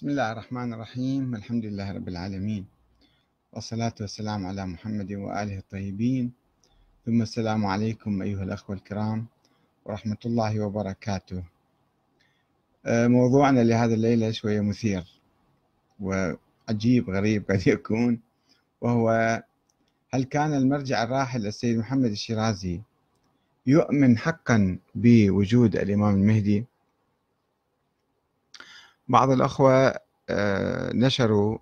بسم الله الرحمن الرحيم. الحمد لله رب العالمين، والصلاة والسلام على محمد وآله الطيبين، ثم السلام عليكم أيها الأخوة الكرام ورحمة الله وبركاته. موضوعنا لهذا الليلة شوية مثير وعجيب غريب قد يكون، وهو هل كان المرجع الراحل السيد محمد الشيرازي يؤمن حقا بوجود الإمام المهدي؟ بعض الأخوة نشروا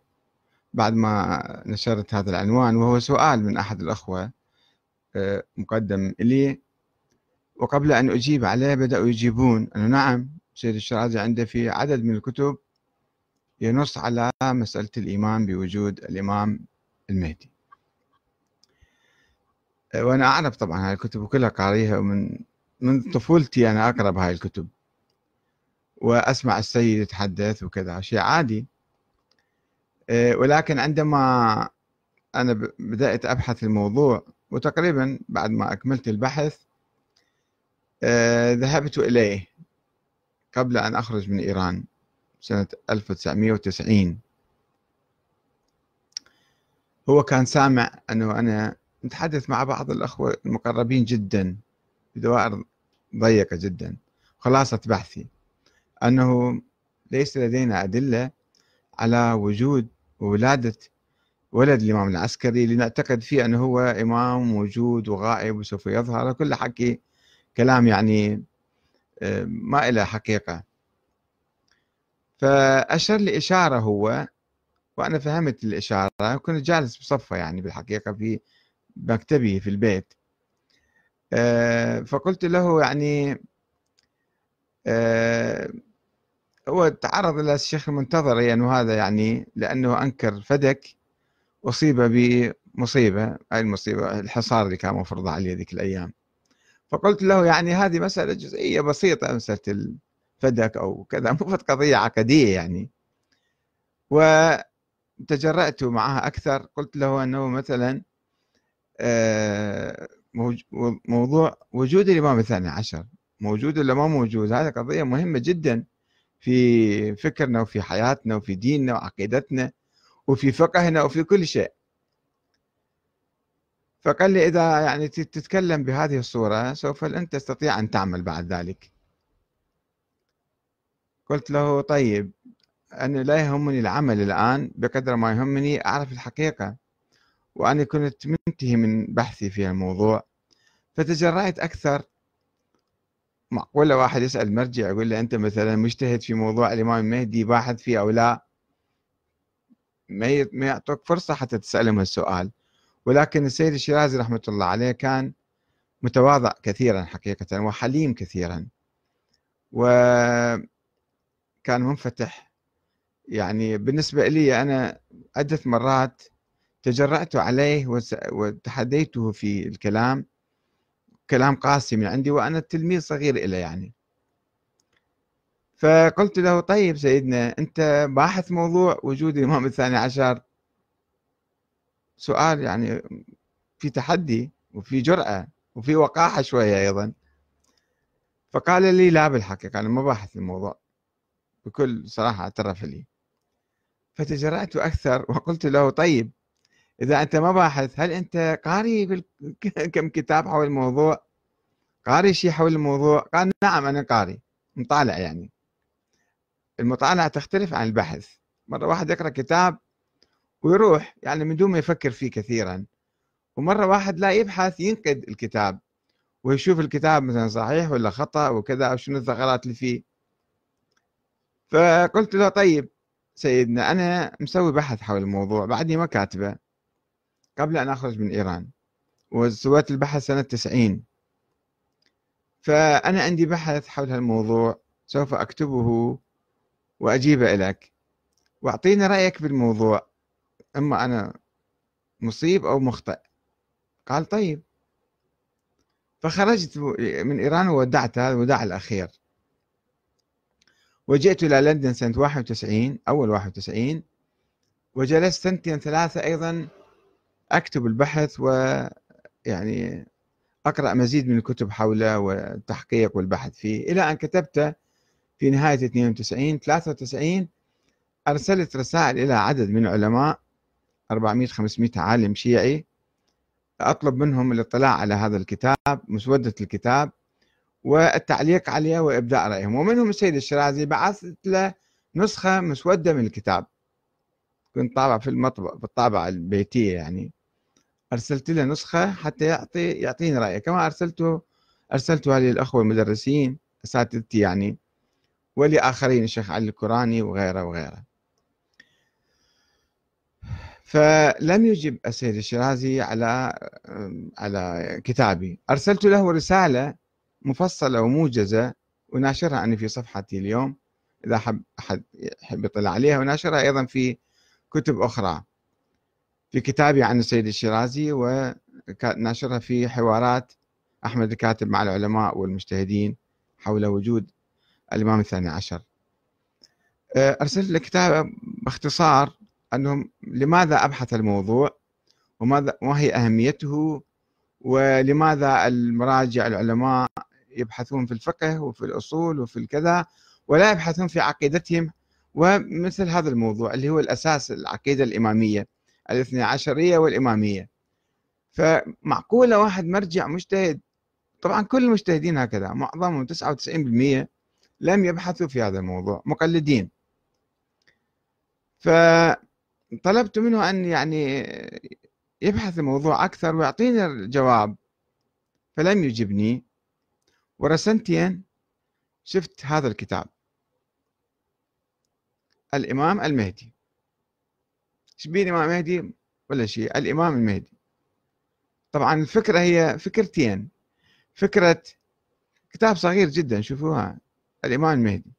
بعد ما نشرت هذا العنوان، وهو سؤال من أحد الأخوة مقدم إلي، وقبل أن أجيب عليه بدأوا يجيبون أنه نعم السيد الشيرازي عنده في عدد من الكتب ينص على مسألة الإيمان بوجود الإمام المهدي. وأنا أعرف طبعا هاي الكتب وكلها قاريها، ومن طفولتي أنا أقرأ بهاي الكتب وأسمع السيد يتحدث وكذا، شيء عادي. ولكن عندما أنا بدأت أبحث الموضوع، وتقريبا بعد ما أكملت البحث ذهبت إليه قبل أن أخرج من إيران سنة 1990. هو كان سامع أنه أنا نتحدث مع بعض الأخوة المقربين جدا بدوائر ضيقة جدا. خلاصة بحثي أنه ليس لدينا أدلة على وجود وولادة ولد الإمام العسكري لنعتقد فيه أنه هو إمام موجود وغائب وسوف يظهر. كل حكي كلام يعني ما إلى حقيقة. فأشر لي إشارة هو، وأنا فهمت الإشارة، كنت جالس بصفة يعني بالحقيقة في مكتبي في البيت. فقلت له يعني هو تعرض إلى الشيخ المنتظر، يعني هذا يعني لأنه أنكر فدك أصيب بمصيبة، هاي المصيبة الحصار اللي كان مفروض عليه ذيك الأيام. فقلت له يعني هذه مسألة جزئية بسيطة، مسألة الفدك أو كذا، مو قضية عقدية يعني. وتجرأت معها أكثر، قلت له أنه مثلا موضوع وجود الإمام الثاني عشر موجود ولا ما موجود، هذه قضية مهمة جدا في فكرنا وفي حياتنا وفي ديننا وعقيدتنا وفي فقهنا وفي كل شيء. فقال لي إذا يعني تتكلم بهذه الصورة سوف أنت تستطيع أن تعمل بعد ذلك. قلت له طيب، أنا لا يهمني العمل الآن بقدر ما يهمني أعرف الحقيقة، وأنا كنت منتهي من بحثي في الموضوع. فتجرأت أكثر. معقولة واحد يسأل مرجع يقول له أنت مثلا مجتهد في موضوع الإمام المهدي باحث فيه أو لا؟ ما يعطوك فرصة حتى تسألهم السؤال. ولكن السيد الشيرازي رحمة الله عليه كان متواضع كثيرا حقيقة، وحليم كثيرا، وكان منفتح. يعني بالنسبة لي أنا عدة مرات تجرأت عليه وتحديته في الكلام، كلام قاسي من عندي وأنا تلميذ صغير إله يعني. فقلت له طيب سيدنا، أنت باحث موضوع وجود الإمام الثاني عشر؟ سؤال يعني في تحدي وفي جرأة وفي وقاحة شوية أيضا. فقال لي لا بالحقيقة أنا ما باحث الموضوع، بكل صراحة اعترف لي. فتجرأت أكثر وقلت له طيب إذا أنت ما باحث، هل أنت قاري كم كتاب حول الموضوع؟ قاري شيء حول الموضوع؟ قال نعم أنا قاري، مطالع. يعني المطالعة تختلف عن البحث. مرة واحد يقرأ كتاب ويروح يعني من دون ما يفكر فيه كثيرا، ومرة واحد لا يبحث ينقد الكتاب ويشوف الكتاب مثلا صحيح ولا خطأ وكذا، أو شنو الثغرات اللي فيه. فقلت له طيب سيدنا، أنا مسوي بحث حول الموضوع بعدني ما كاتبه قبل أن أخرج من إيران، وسويت البحث سنة 90. فأنا عندي بحث حول هالموضوع سوف أكتبه وأجيبه لك، وأعطيني رأيك بالموضوع، أما أنا مصيب أو مخطئ. قال طيب. فخرجت من إيران وودعت، هذا الوداع الأخير. وجئت إلى لندن سنة 91، أول 91، وجلست سنتين ثلاثة أيضا أكتب البحث، ويعني أقرأ مزيد من الكتب حوله والتحقيق والبحث فيه، إلى أن كتبته في نهاية 92 93 أرسلت رسائل إلى عدد من علماء 400-500 عالم شيعي أطلب منهم الاطلاع على هذا الكتاب، مسودة الكتاب، والتعليق عليه وإبداء رأيهم، ومنهم السيد الشيرازي بعثت له نسخة مسودة من الكتاب، كنت طابع في المطبع بالطابعة البيتية يعني، أرسلت له نسخة حتى يعطيني رأيه، كما أرسلتها للأخوة المدرسين أساتذتي يعني، ولآخرين الشيخ علي الكوراني وغيره وغيره. فلم يجب السيد الشيرازي على كتابي. أرسلت له رسالة مفصلة وموجزة وناشرها أنا في صفحتي اليوم، إذا حب أحد يحب يطلع عليها، وناشرها أيضا في كتب أخرى، في كتابي عن السيد الشيرازي، وناشرها في حوارات أحمد الكاتب مع العلماء والمجتهدين حول وجود الإمام الثاني عشر. أرسلت الكتاب باختصار أنهم لماذا أبحث الموضوع وما هي أهميته، ولماذا المراجع العلماء يبحثون في الفقه وفي الأصول وفي الكذا ولا يبحثون في عقيدتهم، ومثل هذا الموضوع اللي هو الأساس، العقيدة الإمامية الاثني عشرية والإمامية. فمعقولة واحد مرجع مجتهد، طبعا كل المجتهدين هكذا، معظمهم 99% لم يبحثوا في هذا الموضوع، مقلدين. فطلبت منه أن يعني يبحث الموضوع أكثر ويعطيني الجواب، فلم يجبني. ورسنتين شفت هذا الكتاب، الإمام المهدي، شبيه الإمام المهدي ولا شيء، الإمام المهدي. طبعا الفكرة هي فكرتين، فكرة كتاب صغير جدا، شوفوها، الإمام المهدي،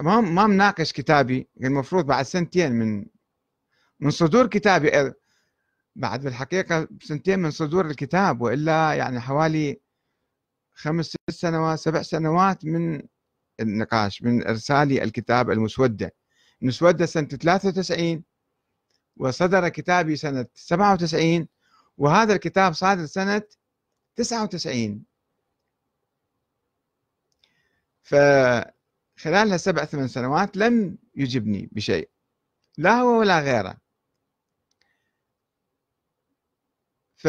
ما مناقش كتابي، المفروض بعد سنتين من صدور كتابي، بعد بالحقيقة سنتين من صدور الكتاب، وإلا يعني حوالي 5-6 سنوات 7 سنوات من النقاش، من إرسالي الكتاب المسودة. المسودة سنة 93، وصدر كتابي سنة 97، وهذا الكتاب صادر سنة 99. فخلالها 7-8 سنوات لم يجبني بشيء، لا هو ولا غيره. ف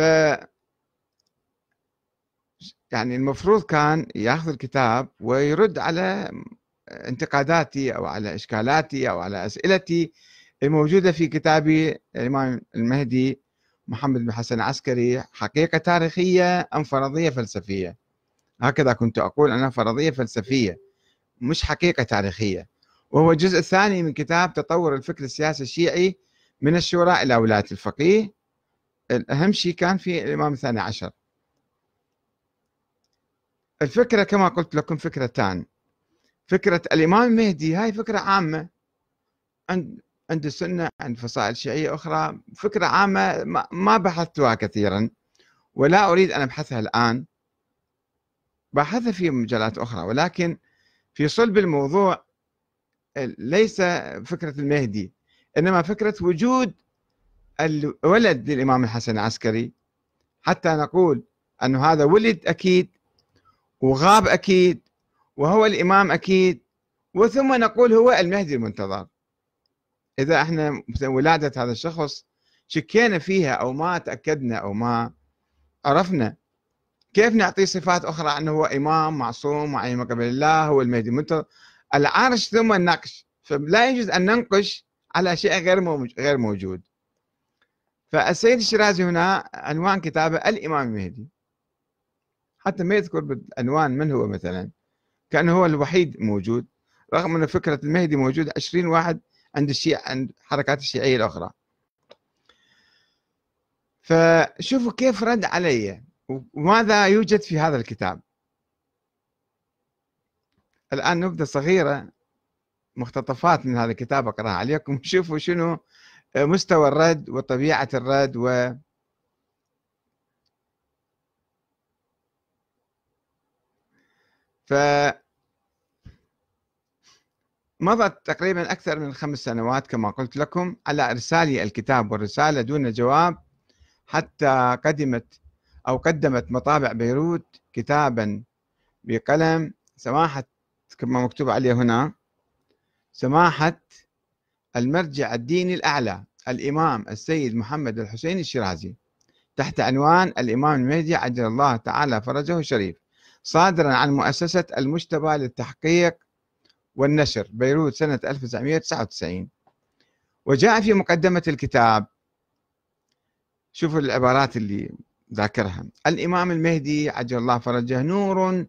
يعني المفروض كان ياخذ الكتاب ويرد على انتقاداتي او على اشكالاتي او على اسئلتي الموجوده في كتابي الامام المهدي محمد بن الحسن العسكري، حقيقه تاريخيه ام فرضيه فلسفيه. هكذا كنت اقول انا، فرضيه فلسفيه مش حقيقه تاريخيه. وهو الجزء الثاني من كتاب تطور الفكر السياسي الشيعي من الشورى الى ولايه الفقيه. الاهم شيء كان في الامام الثاني عشر. الفكرة كما قلت لكم فكرتان، فكرة الإمام المهدي هاي فكرة عامة عند السنة، عند فصائل شيعية أخرى، فكرة عامة ما بحثتها كثيرا ولا أريد أن أبحثها الآن، بحثها في مجالات أخرى، ولكن في صلب الموضوع ليس فكرة المهدي، إنما فكرة وجود الولد للإمام الحسن العسكري، حتى نقول أن هذا ولد أكيد وغاب أكيد وهو الإمام أكيد، وثم نقول هو المهدي المنتظر. إذا إحنا ولادة هذا الشخص شكينا فيها أو ما تأكدنا أو ما عرفنا، كيف نعطيه صفات أخرى أنه هو إمام معصوم وعلم قبل الله، هو المهدي المنتظر؟ العرش ثم النقش، فلا يجوز أن ننقش على شيء غير موجود. فالسيد الشيرازي هنا عنوان كتابه الإمام المهدي، حتى ما يذكر بالعنوان من هو مثلا، كأنه هو الوحيد موجود، رغم أن فكرة المهدي موجود 20 واحد عند الشيعة، عند حركات الشيعية الأخرى. فشوفوا كيف رد علي وماذا يوجد في هذا الكتاب. الآن نبذة صغيرة، مقتطفات من هذا الكتاب أقرأها عليكم، شوفوا شنو مستوى الرد وطبيعة الرد. و فمضت تقريبا أكثر من 5 سنوات كما قلت لكم على إرسالي الكتاب والرسالة دون جواب، حتى قدمت مطابع بيروت كتابا بقلم سماحة، كما مكتوب عليه هنا، سماحة المرجع الديني الأعلى الإمام السيد محمد الحسين الشيرازي تحت عنوان الإمام المهدي عجل الله تعالى فرجه الشريف، صادرا عن مؤسسة المجتبى للتحقيق والنشر بيروت سنة 1999. وجاء في مقدمة الكتاب، شوفوا العبارات اللي ذاكرها: الإمام المهدي عجل الله فرجه نور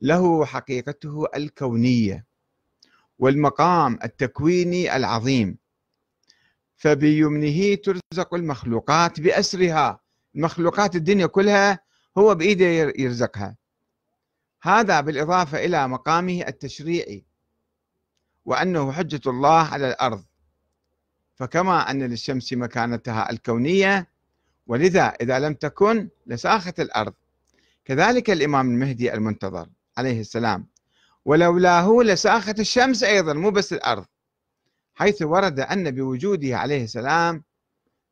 له حقيقته الكونية والمقام التكويني العظيم، فبيمنه ترزق المخلوقات بأسرها. المخلوقات الدنيا كلها هو بإيده يرزقها، هذا بالإضافة إلى مقامه التشريعي وأنه حجة الله على الأرض. فكما أن للشمس مكانتها الكونية ولذا إذا لم تكن لساخت الأرض، كذلك الإمام المهدي المنتظر عليه السلام ولولاه لساخت الشمس أيضا، مو بس الأرض، حيث ورد أن بوجوده عليه السلام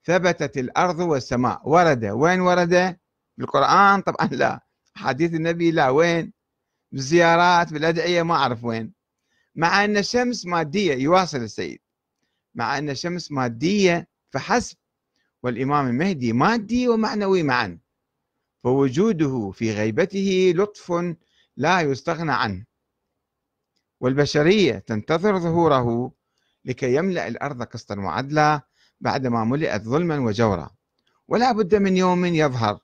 ثبتت الأرض والسماء. ورد وين؟ ورد بالقرآن؟ طبعا لا. حديث النبي؟ لا. وين؟ بالزيارات، بالأدعية، ما أعرف وين. مع أن الشمس مادية، يواصل السيد، مع أن الشمس مادية فحسب، والإمام المهدي مادي ومعنوي معا، فوجوده في غيبته لطف لا يستغنى عنه، والبشرية تنتظر ظهوره لكي يملأ الأرض قسطا وعدلا بعدما ملئت ظلما وجورا، ولا بد من يوم يظهر،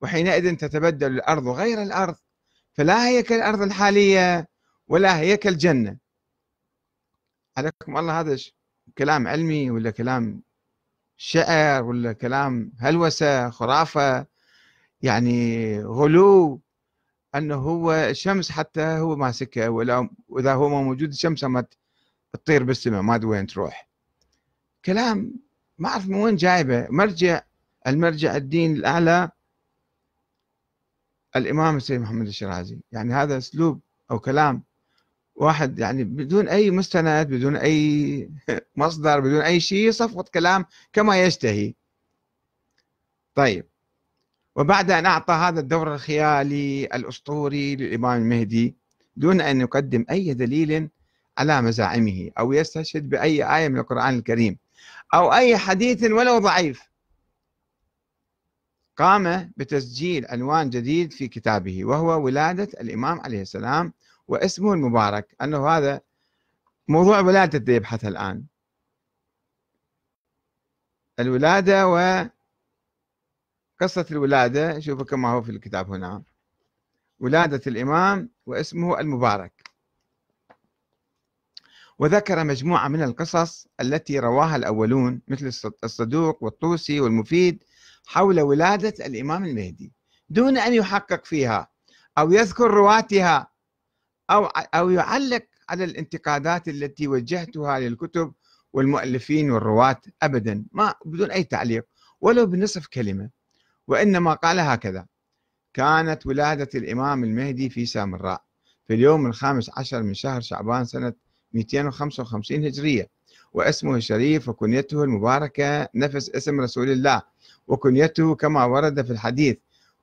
وحينئذ تتبدل الأرض غير الأرض، فلا هي كالأرض الحالية ولا هي كالجنة. عليكم الله، هذا كلام علمي ولا كلام شعر ولا كلام هلوسة خرافة؟ يعني غلو أنه هو الشمس حتى هو ماسكها، ولا إذا هو ما موجود الشمس ما تطير بالسماء، ما وين تروح. كلام ما أعرف من وين جايبه. المرجع الدين الأعلى الإمام السيد محمد الشيرازي، يعني هذا أسلوب أو كلام واحد يعني بدون أي مستند، بدون أي مصدر، بدون أي شيء، صفوة كلام كما يشتهي. طيب، وبعد أن أعطى هذا الدور الخيالي الأسطوري للإمام المهدي دون أن يقدم أي دليل على مزاعمه أو يستشهد بأي آية من القرآن الكريم أو أي حديث ولو ضعيف، قام بتسجيل عنوان جديد في كتابه وهو ولادة الإمام عليه السلام واسمه المبارك، أنه هذا موضوع ولادته يبحثها الآن، الولادة وقصة الولادة. شوفوا كما هو في الكتاب هنا: ولادة الإمام واسمه المبارك. وذكر مجموعة من القصص التي رواها الأولون مثل الصدوق والطوسي والمفيد حول ولادة الإمام المهدي دون أن يحقق فيها أو يذكر رواتها أو يعلق على الانتقادات التي وجهتها للكتب والمؤلفين والرواة أبدا، ما بدون أي تعليق ولو بنصف كلمة، وإنما قال هكذا: كانت ولادة الإمام المهدي في سامراء في اليوم 15 من شهر شعبان سنة 255 هجرية، واسمه الشريف وكنيته المباركة نفس اسم رسول الله وكنيته كما ورد في الحديث.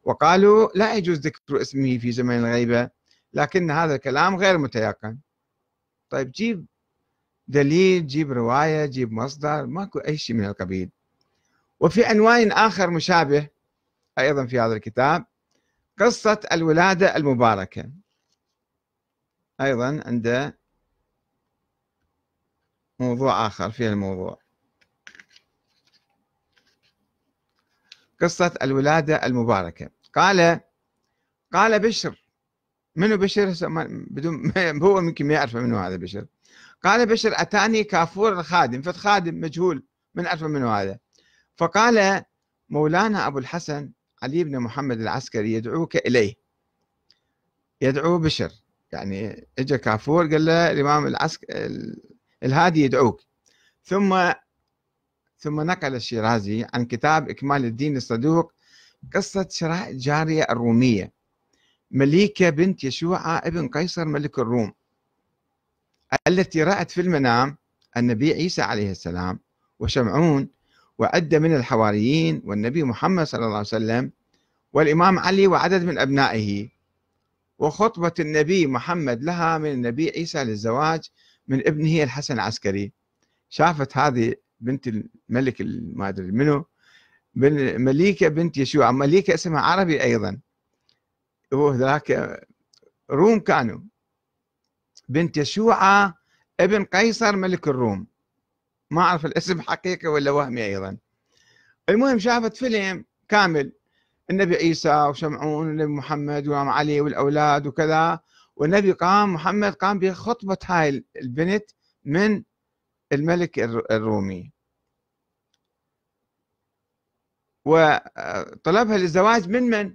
وقالوا لا يجوز ذكر اسمه في زمن الغيبة، لكن هذا الكلام غير متيقن. طيب، جيب دليل، جيب رواية، جيب مصدر، ماكو أي شيء من القبيل. وفي عنوان آخر مشابه أيضا في هذا الكتاب: قصة الولادة المباركة، أيضا عنده موضوع آخر في الموضوع، قصة الولادة المباركة. قال بشر. منو بشر؟ بدون هو يمكن ما يعرف منو هذا بشر. قال بشر: أتاني كافور الخادم، فخادم مجهول من أعرف منو هذا، فقال: مولانا أبو الحسن علي بن محمد العسكري يدعوك إليه. يدعو بشر، يعني اجى كافور قال له الإمام الهادي يدعوك. ثم نقل الشيرازي عن كتاب إكمال الدين الصدوق قصة شراء الجارية الرومية مليكة بنت يشوع ابن قيصر ملك الروم، التي رأت في المنام النبي عيسى عليه السلام وشمعون وعدة من الحواريين والنبي محمد صلى الله عليه وسلم والإمام علي وعدد من أبنائه، وخطبة النبي محمد لها من النبي عيسى للزواج من ابنه الحسن العسكري. شافت هذه بنت الملك ما ادري منو، مليكة بنت يشوع. مليكة اسمها عربي ايضا، وذاك روم كانوا، بنت يشوع ابن قيصر ملك الروم، ما اعرف الاسم حقيقي ولا وهمي ايضا. المهم شافت فيلم كامل النبي عيسى وشمعون والنبي محمد وامام علي والاولاد وكذا، والنبي قام، محمد قام بخطبه هاي البنت من الملك الرومي وطلبها للزواج من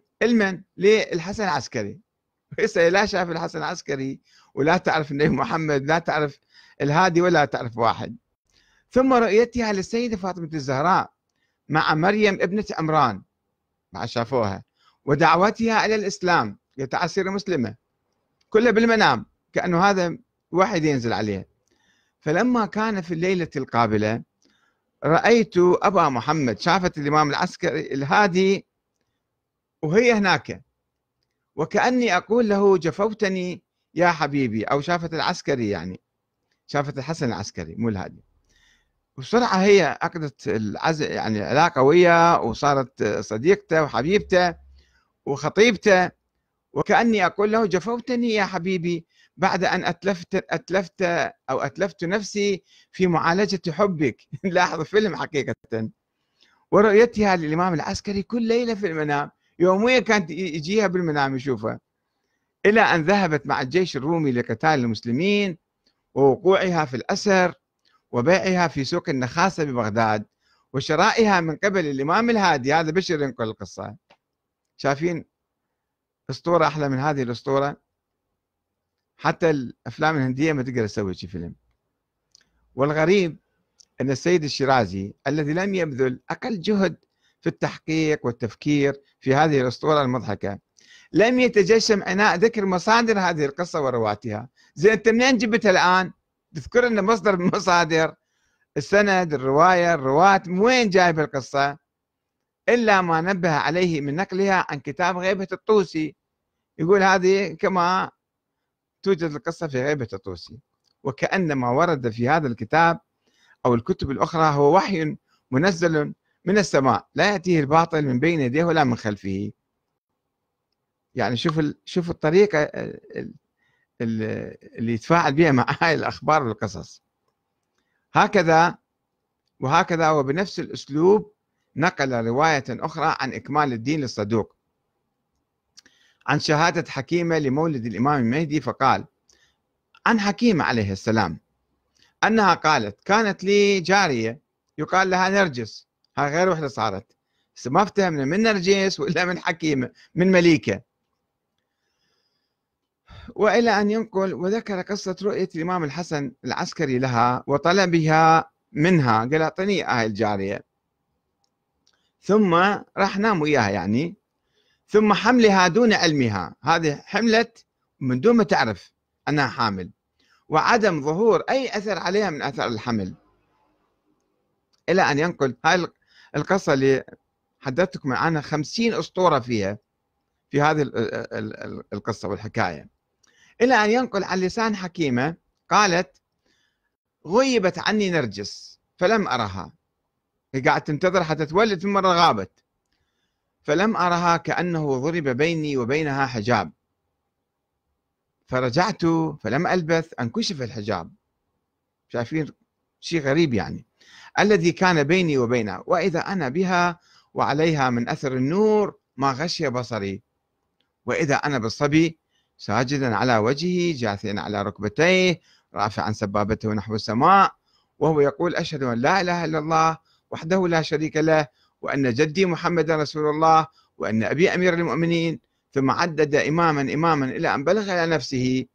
للحسن العسكري. هسه لا شاف الحسن العسكري ولا تعرف النبي محمد، لا تعرف الهادي ولا تعرف واحد. ثم رؤيتها للسيده فاطمه الزهراء مع مريم ابنه عمران، ما شافوها، ودعوتها الى الاسلام، يتعسر مسلمه، كلها بالمنام، كانه هذا واحد ينزل عليها. فلما كان في الليله القابله رايت ابا محمد، شافت الامام العسكري الهادي وهي هناك، وكاني اقول له جفوتني يا حبيبي، او شافت العسكري، يعني شافت الحسن العسكري مو الهادي. وبسرعة هي عقدت يعني علاقة وياه وصارت صديقته وحبيبته وخطيبته، وكأني أقول له جفوتني يا حبيبي بعد أن أتلفت نفسي في معالجة حبك. لاحظ فيلم حقيقة. ورؤيتها للإمام العسكري كل ليلة في المنام، يوميا كانت يجيها بالمنام يشوفها، إلى أن ذهبت مع الجيش الرومي لقتال المسلمين، ووقوعها في الأسر، وبيعها في سوق النخاسة ببغداد، وشرائها من قبل الإمام الهادي. هذا بشر ينقل القصة. شايفين أسطورة أحلى من هذه الأسطورة؟ حتى الأفلام الهندية ما تقدر تسوي شي فيلم. والغريب أن السيد الشيرازي الذي لم يبذل أقل جهد في التحقيق والتفكير في هذه الأسطورة المضحكة، لم يتجشم عناء ذكر مصادر هذه القصة ورواتها. زين أنت منين جبتها الآن؟ تذكر أن مصدر من مصادر السند، الرواية، الرواة، وين جايب القصة؟ إلا ما نبه عليه من نقلها عن كتاب غيبة الطوسي، يقول هذه كما توجد القصة في غيبة الطوسي، وكأن ما ورد في هذا الكتاب أو الكتب الأخرى هو وحي منزل من السماء، لا يأتيه الباطل من بين يديه ولا من خلفه. يعني شوف الطريقة اللي يتفاعل بها مع هاي الأخبار والقصص. وهكذا وبنفس الأسلوب نقل رواية أخرى عن إكمال الدين للصدوق عن شهادة حكيمة لمولد الإمام المهدي، فقال عن حكيمة عليه السلام أنها قالت كانت لي جارية يقال لها نرجس. هاي غير وحدة صارت، بس ما افتهمنا من نرجس ولا من حكيمة، من مليكة. وإلى أن ينقل وذكر قصة رؤية الإمام الحسن العسكري لها وطلبها منها، قال أعطني هاي الجارية، ثم راح نام وياها يعني، ثم حملها دون علمها، هذه حملت من دون ما تعرف أنها حامل، وعدم ظهور أي أثر عليها من أثر الحمل. إلى أن ينقل هاي القصة اللي حدثتكم عنها 50 أسطورة فيها، في هذه القصة والحكاية. إلى أن ينقل عن لسان حكيمة قالت غيبت عني نرجس فلم أرها، قاعد تنتظر حتى تولد، ثم مرة غابت، فلم أرها كأنه ضرب بيني وبينها حجاب، فرجعت فلم ألبث أن كشف الحجاب. شايفين شيء غريب يعني، الذي كان بيني وبينها، وإذا أنا بها وعليها من أثر النور ما غشي بصري، وإذا أنا بالصبي ساجدا على وجهه جاثيا على ركبتيه رافعا سبابته نحو السماء، وهو يقول أشهد أن لا إله إلا الله وحده لا شريك له، وأن جدي محمد رسول الله، وأن أبي أمير المؤمنين، ثم عدد إماما إلى أن بلغ إلى نفسه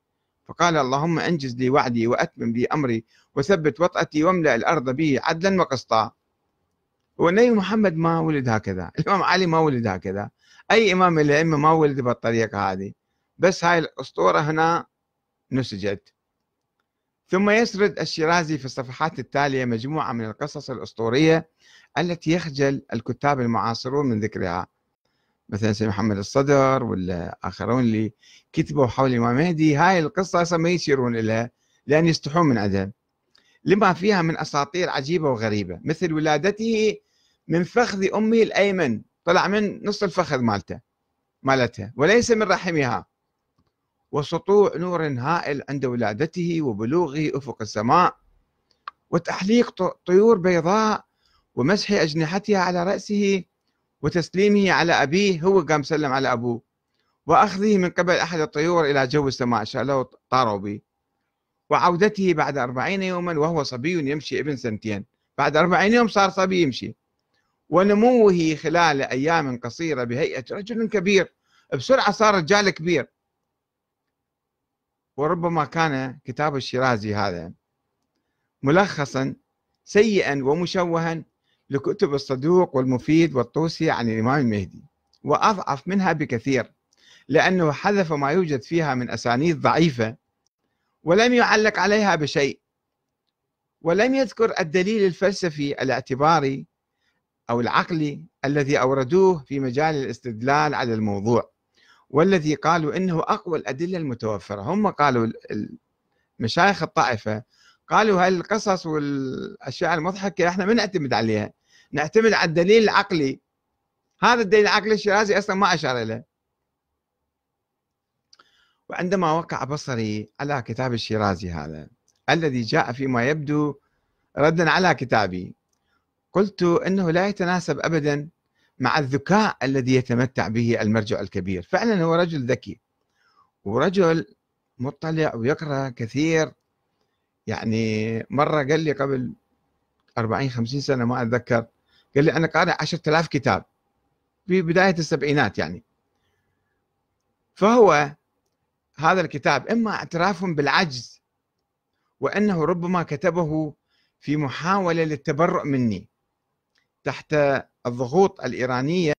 فقال اللهم أنجز لي وعدي وأتمم لي أمري وثبت وطأتي واملأ الأرض به عدلا وقسطا. والنبي محمد ما ولد هكذا، الإمام علي ما ولد هكذا، أي إمام من الأئمة ما ولد بالطريقة هذه، بس هاي الأسطورة هنا نسجت. ثم يسرد الشيرازي في الصفحات التالية مجموعة من القصص الأسطورية التي يخجل الكتاب المعاصرون من ذكرها، مثلا سيد محمد الصدر والآخرون اللي كتبوا حول الإمام المهدي. هاي القصة ما يشيرون إليها، لأن يستحون من عندها، لما فيها من أساطير عجيبة وغريبة، مثل ولادته من فخذ أمه الأيمن، طلع من نص الفخذ مالتها وليس من رحمها، وسطوع نور هائل عند ولادته وبلوغه أفق السماء، وتحليق طيور بيضاء، ومسح أجنحتها على رأسه، وتسليمه على أبيه، هو قام سلم على أبوه، وأخذه من قبل أحد الطيور إلى جو السماء شالوه طاروا به، وعودته بعد 40 يوما وهو صبي يمشي ابن 2 سنين، بعد 40 يوم صار صبي يمشي، ونموه خلال أيام قصيرة بهيئة رجل كبير، بسرعة صار رجال كبير. وربما كان كتاب الشيرازي هذا ملخصا سيئا ومشوها لكتب الصدوق والمفيد والطوسي عن الإمام المهدي، وأضعف منها بكثير، لأنه حذف ما يوجد فيها من أسانيد ضعيفة ولم يعلق عليها بشيء، ولم يذكر الدليل الفلسفي الاعتباري أو العقلي الذي أوردوه في مجال الاستدلال على الموضوع، والذي قالوا إنه أقوى الأدلة المتوفرة. هم قالوا مشايخ الطائفة قالوا هالقصص والأشياء المضحكة احنا ما نعتمد عليها، نعتمد على الدليل العقلي. هذا الدليل العقلي الشيرازي أصلا ما أشار له. وعندما وقع بصري على كتاب الشيرازي هذا الذي جاء فيما يبدو ردا على كتابي، قلت إنه لا يتناسب أبدا مع الذكاء الذي يتمتع به المرجع الكبير. فعلا هو رجل ذكي ورجل مطلع ويقرأ كثير، يعني مرة قال لي قبل 40-50 سنة ما أتذكر، قال لي أنا قارئ 10,000 كتاب في بداية السبعينات يعني. فهو هذا الكتاب إما اعتراف بالعجز، وأنه ربما كتبه في محاولة للتبرؤ مني تحت الضغوط الإيرانية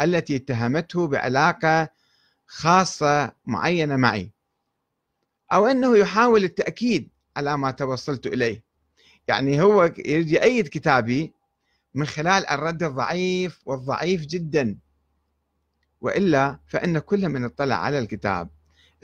التي اتهمته بعلاقة خاصة معينة معي، أو أنه يحاول التأكيد على ما توصلت إليه، يعني هو يأيد كتابي من خلال الرد الضعيف والضعيف جدا. وإلا فإن كل من اطلع على الكتاب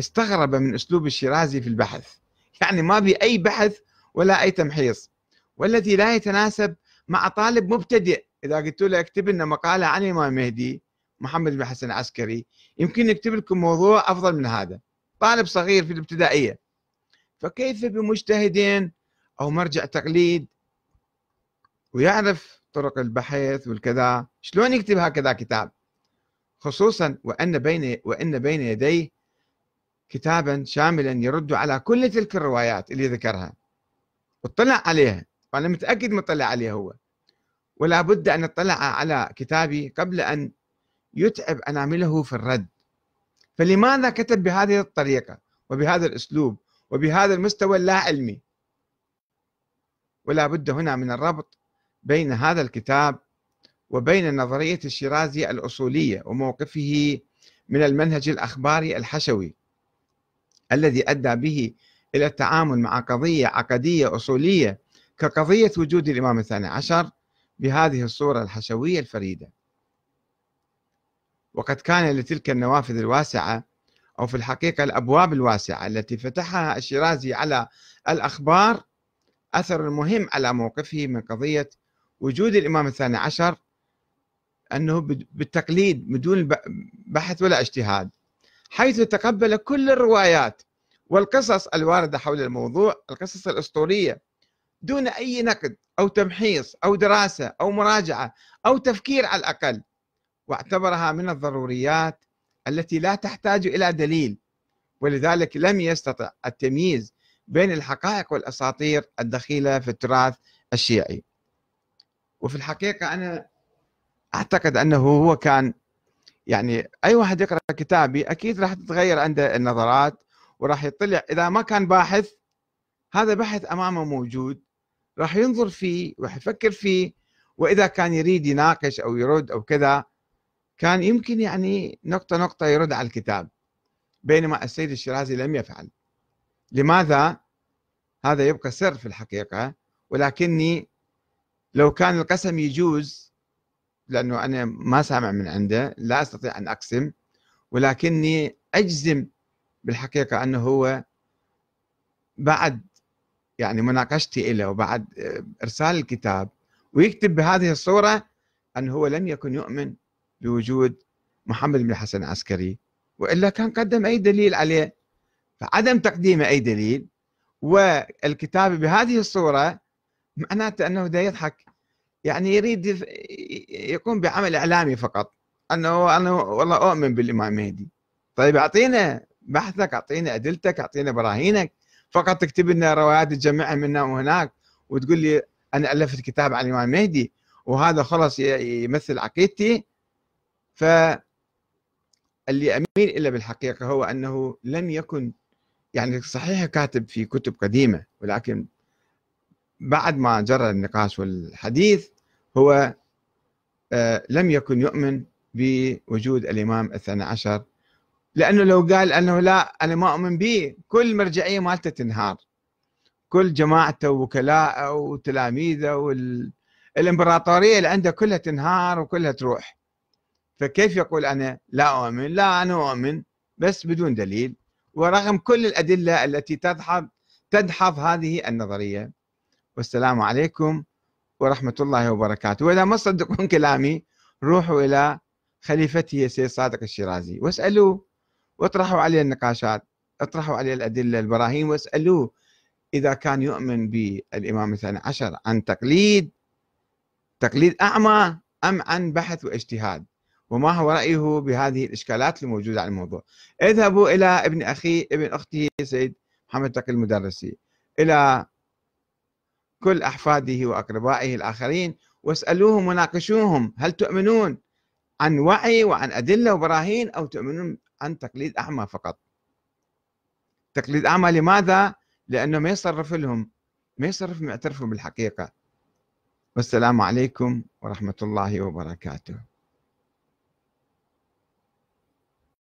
استغرب من أسلوب الشيرازي في البحث، يعني ما بأي بحث ولا أي تمحيص، والذي لا يتناسب مع طالب مبتدئ. إذا قلت له اكتب لنا مقالة عن الإمام المهدي محمد بن الحسن العسكري، يمكن يكتب لكم موضوع أفضل من هذا، طالب صغير في الابتدائية، فكيف بمجتهدين أو مرجع تقليد ويعرف طرق البحث والكذا، شلون يكتب هكذا كتاب؟ خصوصا وأن بين يديه كتابا شاملا يرد على كل تلك الروايات اللي ذكرها، واطلع عليها، وأنا متأكد مطلع عليها هو. ولا بد أن اطلع على كتابي قبل أن يتعب أنامله في الرد، فلماذا كتب بهذه الطريقة وبهذا الأسلوب وبهذا المستوى اللا علمي؟ ولا بد هنا من الربط بين هذا الكتاب وبين نظرية الشيرازي الأصولية وموقفه من المنهج الأخباري الحشوي الذي أدى به إلى التعامل مع قضية عقدية أصولية كقضية وجود الإمام الثاني عشر بهذه الصورة الحشوية الفريدة. وقد كان لتلك النوافذ الواسعة، أو في الحقيقة الأبواب الواسعة التي فتحها الشيرازي على الأخبار، أثر مهم على موقفه من قضية وجود الإمام الثاني عشر، أنه بالتقليد بدون بحث ولا اجتهاد، حيث تقبل كل الروايات والقصص الواردة حول الموضوع، القصص الأسطورية، دون أي نقد أو تمحيص أو دراسة أو مراجعة أو تفكير على الأقل، واعتبرها من الضروريات التي لا تحتاج إلى دليل، ولذلك لم يستطع التمييز بين الحقائق والأساطير الدخيلة في التراث الشيعي. وفي الحقيقة أنا أعتقد أنه هو كان، يعني أي واحد يقرأ كتابي أكيد راح تتغير عنده النظرات، وراح يطلع، إذا ما كان باحث هذا بحث أمامه موجود راح ينظر فيه ويفكر فيه، وإذا كان يريد يناقش أو يرد أو كذا كان يمكن يعني نقطة نقطة يرد على الكتاب، بينما السيد الشيرازي لم يفعل. لماذا؟ هذا يبقى سر في الحقيقة، ولكني لو كان القسم يجوز، لأنه أنا ما سامع من عنده لا أستطيع أن أقسم، ولكني أجزم بالحقيقة أنه هو بعد يعني مناقشتي له وبعد إرسال الكتاب ويكتب بهذه الصورة أنه هو لم يكن يؤمن بوجود محمد بن الحسن العسكري، وإلا كان قدم أي دليل عليه. فعدم تقديم أي دليل والكتاب بهذه الصورة معناته أنه دا يضحك، يعني يريد يقوم بعمل إعلامي فقط، أنه أنا والله أؤمن بالإمام المهدي. طيب أعطينا بحثك، أعطينا أدلتك، أعطينا براهينك، فقط تكتب لنا روايات تجمعها من هنا وهناك وتقول لي أنا ألفت كتاب عن الإمام المهدي وهذا خلص يمثل عقيدتي. فاللي أميل إلى بالحقيقة هو أنه لم يكن، يعني صحيح كاتب في كتب قديمة، ولكن بعد ما جرى النقاش والحديث هو لم يكن يؤمن بوجود الإمام الثاني عشر، لأنه لو قال أنه لا أنا ما أؤمن به كل مرجعية مالته تنهار، كل جماعته ووكلاءه وتلاميذه والإمبراطورية اللي عنده كلها تنهار وكلها تروح. فكيف يقول أنا لا أؤمن؟ لا أنا أؤمن بس بدون دليل، ورغم كل الأدلة التي تدحض هذه النظرية. والسلام عليكم ورحمة الله وبركاته. وإذا ما صدقون كلامي روحوا إلى خليفتي السيد صادق الشيرازي واسألوه، واطرحوا عليه النقاشات، اطرحوا عليه الأدلة البراهين، واسألوه إذا كان يؤمن بالإمام الثاني عشر عن تقليد أعمى أم عن بحث واجتهاد، وما هو رأيه بهذه الإشكالات الموجودة على الموضوع. اذهبوا إلى ابن أخته سيد محمد تقي المدرسي، إلى كل أحفاده وأقربائه الآخرين واسألوهم وناقشوهم، هل تؤمنون عن وعي وعن أدلة وبراهين أو تؤمنون عن تقليد أعمى فقط؟ تقليد أعمى لماذا؟ لأنه ما يصرف معترفهم بالحقيقة. والسلام عليكم ورحمة الله وبركاته.